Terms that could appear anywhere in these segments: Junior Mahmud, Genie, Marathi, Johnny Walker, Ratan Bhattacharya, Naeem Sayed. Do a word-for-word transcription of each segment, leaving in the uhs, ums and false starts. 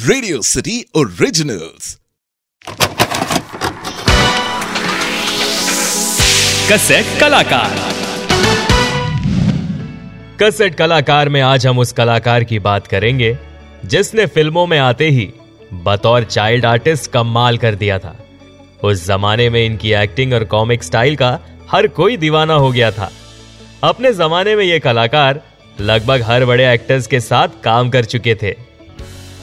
Radio city originals cassette कलाकार। Cassette कलाकार में आज हम उस कलाकार की बात करेंगे जिसने फिल्मों में आते ही बतौर चाइल्ड आर्टिस्ट कमाल कर दिया था। उस जमाने में इनकी एक्टिंग और कॉमिक स्टाइल का हर कोई दीवाना हो गया था। अपने जमाने में ये कलाकार लगभग हर बड़े एक्टर्स के साथ काम कर चुके थे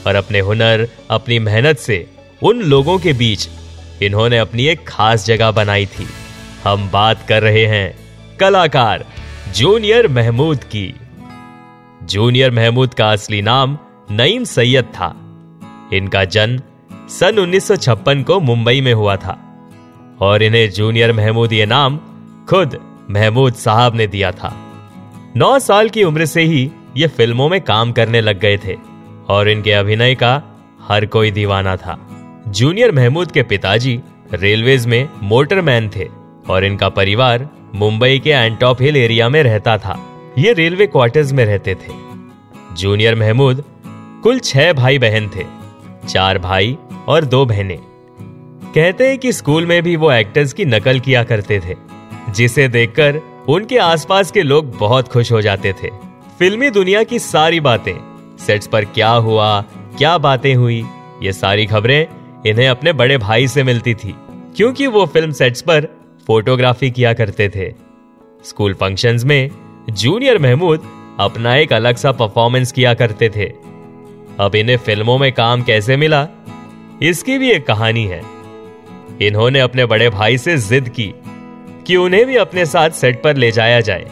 और अपने हुनर, अपनी मेहनत से उन लोगों के बीच इन्होंने अपनी एक खास जगह बनाई थी। हम बात कर रहे हैं कलाकार जूनियर महमूद की। जूनियर महमूद का असली नाम नईम सैयद था। इनका जन्म सन उन्नीस सौ छप्पन को मुंबई में हुआ था और इन्हें जूनियर महमूद ये नाम खुद महमूद साहब ने दिया था। नौ साल की उम्र से ही ये फिल्मों में काम करने लग गए थे और इनके अभिनय का हर कोई दीवाना था। जूनियर महमूद के पिताजी रेलवेज में मोटरमैन थे और इनका परिवार मुंबई के एंटॉप हिल एरिया में रहता था। ये रेलवे क्वार्टर्स में रहते थे। जूनियर महमूद कुल छह भाई बहन थे, चार भाई और दो बहनें। कहते हैं कि स्कूल में भी वो एक्टर्स की नकल किया करते थे, जिसे देखकर उनके आसपास के लोग बहुत खुश हो जाते थे। फिल्मी दुनिया की सारी बातें, सेट्स पर क्या हुआ, क्या बातें हुई, ये सारी खबरें इन्हें अपने बड़े भाई से मिलती थी, क्योंकि वो फिल्म सेट्स पर फोटोग्राफी किया करते थे। स्कूल फंक्शंस में जूनियर महमूद अपना एक अलग सा परफॉर्मेंस किया करते थे। अब इन्हें फिल्मों में काम कैसे मिला, इसकी भी एक कहानी है। इन्होंने अपने बड़े भाई से जिद की कि उन्हें भी अपने साथ सेट पर ले जाया जाए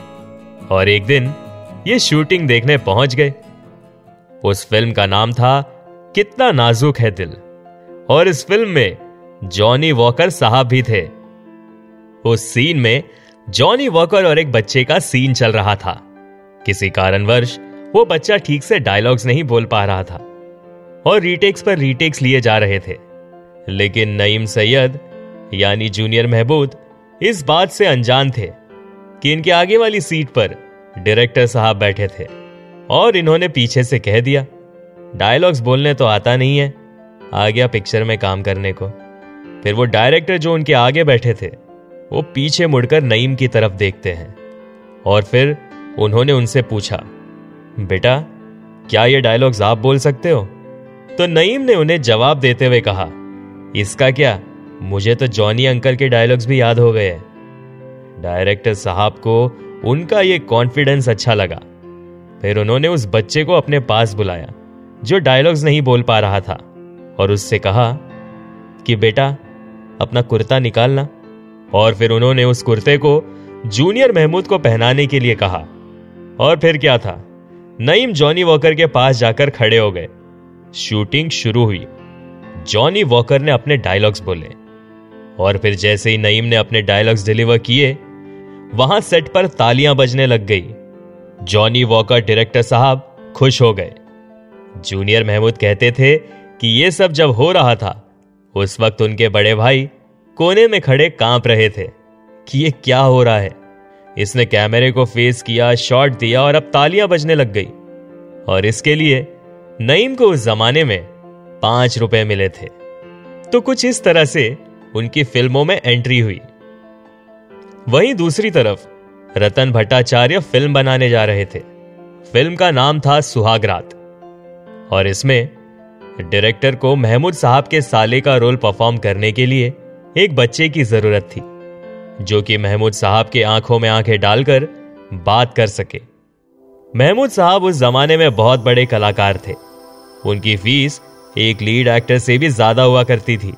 और एक दिन ये शूटिंग देखने पहुंच गए। उस फिल्म का नाम था कितना नाजुक है दिल और इस फिल्म में जॉनी वॉकर साहब भी थे। उस सीन में जॉनी वॉकर और एक बच्चे का सीन चल रहा था। किसी कारणवश वो बच्चा ठीक से डायलॉग्स नहीं बोल पा रहा था और रीटेक्स पर रीटेक्स लिए जा रहे थे, लेकिन नईम सैयद यानी जूनियर महमूद इस बात से अनजान थे कि इनके आगे वाली सीट पर डायरेक्टर साहब बैठे थे और इन्होंने पीछे से कह दिया, डायलॉग्स बोलने तो आता नहीं है, आ गया पिक्चर में काम करने को। फिर वो डायरेक्टर जो उनके आगे बैठे थे वो पीछे मुड़कर नईम की तरफ देखते हैं और फिर उन्होंने उनसे पूछा, बेटा क्या ये डायलॉग्स आप बोल सकते हो? तो नईम ने उन्हें जवाब देते हुए कहा, इसका क्या, मुझे तो जॉनी अंकल के डायलॉग्स भी याद हो गए। डायरेक्टर साहब को उनका ये कॉन्फिडेंस अच्छा लगा। फिर उन्होंने उस बच्चे को अपने पास बुलाया जो डायलॉग्स नहीं बोल पा रहा था और उससे कहा कि बेटा अपना कुर्ता निकालना, और फिर उन्होंने उस कुर्ते को जूनियर महमूद को पहनाने के लिए कहा। और फिर क्या था, नईम जॉनी वॉकर के पास जाकर खड़े हो गए। शूटिंग शुरू हुई। जॉनी वॉकर ने अपने डायलॉग्स बोले और फिर जैसे ही नईम ने अपने डायलॉग्स डिलीवर किए, वहां सेट पर तालियां बजने लग गई। जॉनी वॉकर डायरेक्टर साहब खुश हो गए। जूनियर महमूद कहते थे कि ये सब जब हो रहा था उस वक्त उनके बड़े भाई कोने में खड़े कांप रहे थे कि ये क्या हो रहा है। इसने कैमरे को फेस किया, शॉट दिया और अब तालियां बजने लग गई। और इसके लिए नईम को उस जमाने में पांच रुपए मिले थे। तो कुछ इस तरह से उनकी फिल्मों में एंट्री हुई। वहीं दूसरी तरफ रतन भट्टाचार्य फिल्म बनाने जा रहे थे। फिल्म का नाम था सुहागरात और इसमें डायरेक्टर को महमूद साहब के साले का रोल परफॉर्म करने के लिए एक बच्चे की जरूरत थी जो कि महमूद साहब के आंखों में आंखें डालकर बात कर सके। महमूद साहब उस जमाने में बहुत बड़े कलाकार थे। उनकी फीस एक लीड एक्टर से भी ज्यादा हुआ करती थी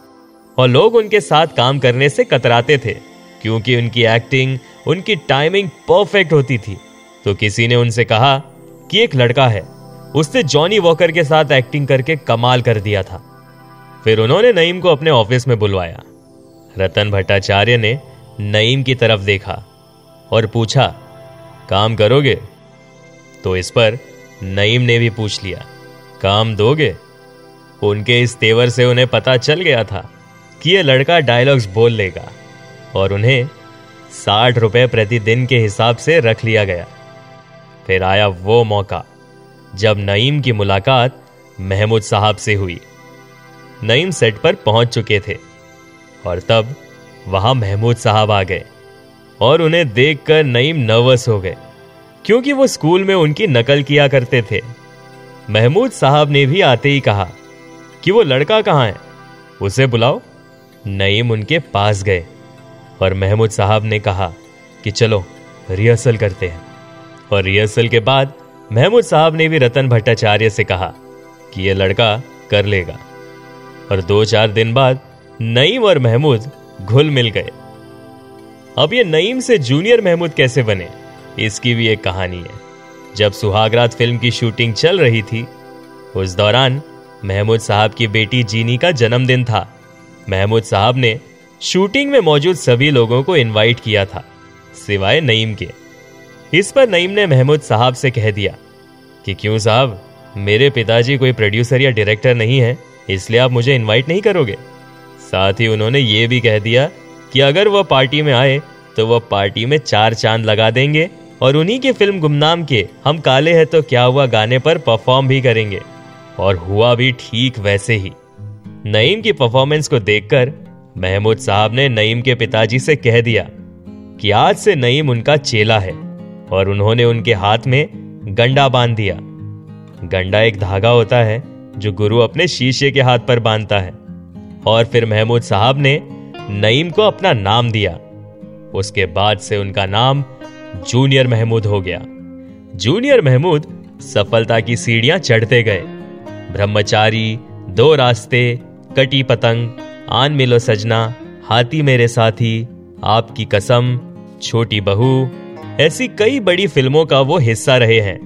और लोग उनके साथ काम करने से कतराते थे क्योंकि उनकी एक्टिंग, उनकी टाइमिंग परफेक्ट होती थी। तो किसी ने उनसे कहा कि एक लड़का है, उसने जॉनी वॉकर के साथ एक्टिंग करके कमाल कर दिया था। फिर उन्होंने नईम को अपने ऑफिस में बुलवाया। रतन भट्टाचार्य ने नईम की तरफ देखा और पूछा, काम करोगे? तो इस पर नईम ने भी पूछ लिया, काम दोगे? उनके इस तेवर से उन्हें पता चल गया था कि यह लड़का डायलॉग्स बोल लेगा और उन्हें साठ रुपए प्रतिदिन के हिसाब से रख लिया गया। फिर आया वो मौका जब नईम की मुलाकात महमूद साहब से हुई। नईम सेट पर पहुंच चुके थे और तब वहां महमूद साहब आ गए और उन्हें देखकर नईम नर्वस हो गए क्योंकि वो स्कूल में उनकी नकल किया करते थे। महमूद साहब ने भी आते ही कहा कि वो लड़का कहाँ है, उसे बुलाओ। नईम उनके पास गए और महमूद साहब ने कहा कि चलो रिहर्सल करते हैं। और रिहर्सल के बाद महमूद साहब ने भी रतन भट्टाचार्य से कहा कि ये लड़का कर लेगा। और दो चार दिन बाद नईम और महमूद घुल मिल गए। अब ये नईम से जूनियर महमूद कैसे बने, इसकी भी एक कहानी है। जब सुहागरात फिल्म की शूटिंग चल रही थी, उस दौरान महमूद साहब की बेटी जीनी का जन्मदिन था। महमूद साहब ने शूटिंग में मौजूद सभी लोगों को इनवाइट किया था सिवाय नईम के। इस पर नईम ने महमूद साहब से कह दिया कि क्यों साहब, मेरे पिताजी कोई प्रोड्यूसर या डायरेक्टर नहीं है, इसलिए आप मुझे इनवाइट नहीं करोगे। साथ ही उन्होंने ये भी कह दिया कि अगर वह पार्टी में आए तो वह पार्टी में चार चांद लगा देंगे और उन्हीं की फिल्म गुमनाम के हम काले हैं तो क्या हुआ गाने पर परफॉर्म भी करेंगे। और हुआ भी ठीक वैसे ही। नईम की परफॉर्मेंस को देखकर महमूद साहब ने नईम के पिताजी से कह दिया कि आज से नईम उनका चेला है और उन्होंने उनके हाथ में गंडा बांध दिया। गंडा एक धागा होता है जो गुरु अपने शीशे के हाथ पर बांधता है। और फिर महमूद साहब ने नईम को अपना नाम दिया। उसके बाद से उनका नाम जूनियर महमूद हो गया। जूनियर महमूद सफलता की सीढ़ियां चढ़ते गए। ब्रह्मचारी, दो रास्ते, कटी पतंग, आन मिलो सजना, हाथी मेरे साथी, आपकी कसम, छोटी बहू, ऐसी कई बड़ी फिल्मों का वो हिस्सा रहे हैं।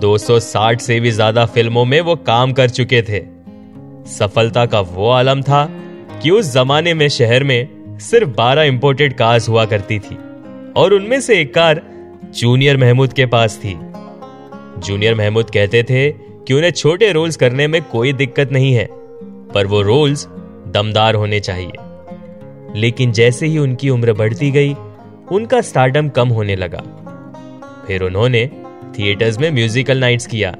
दो सौ साठ से भी ज्यादा फिल्मों में वो काम कर चुके थे। सफलता का वो आलम था कि उस जमाने में शहर में सिर्फ बारह इंपोर्टेड कार्स हुआ करती थी और उनमें से एक कार जूनियर महमूद के पास थी। जूनियर महमूद कहते थे कि उन्हें छोटे रोल्स करने में कोई दिक्कत नहीं है, पर वो रोल्स दमदार होने चाहिए। लेकिन जैसे ही उनकी उम्र बढ़ती गई, उनका स्टारडम कम होने लगा। फिर उन्होंने थिएटर्स में म्यूजिकल नाइट्स किया।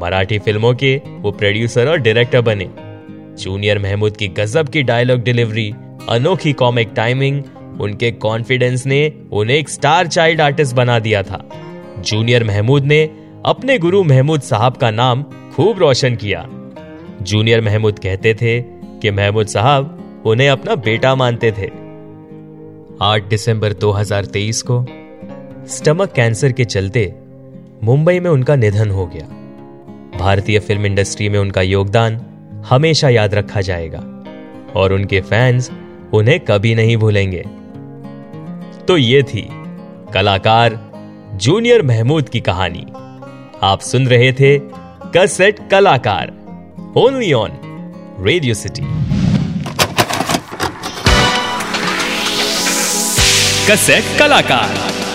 मराठी फिल्मों के वो प्रोड्यूसर और डायरेक्टर बने। जूनियर महमूद की गजब की डायलॉग डिलीवरी, अनोखी कॉमिक टाइमिंग, उनके कॉन्फिडेंस ने उन्हें एक स्टार चाइल्ड आर्टिस्ट बना दिया था। जूनियर महमूद ने अपने गुरु महमूद साहब का नाम खूब रोशन किया। जूनियर महमूद कहते थे कि महमूद साहब उन्हें अपना बेटा मानते थे। आठ दिसंबर दो हज़ार तेईस को स्टमक कैंसर के चलते मुंबई में उनका निधन हो गया। भारतीय फिल्म इंडस्ट्री में उनका योगदान हमेशा याद रखा जाएगा और उनके फैंस उन्हें कभी नहीं भूलेंगे। तो ये थी कलाकार जूनियर महमूद की कहानी। आप सुन रहे थे कैसेट कलाकार, only on radio city. Cassette कलाकार।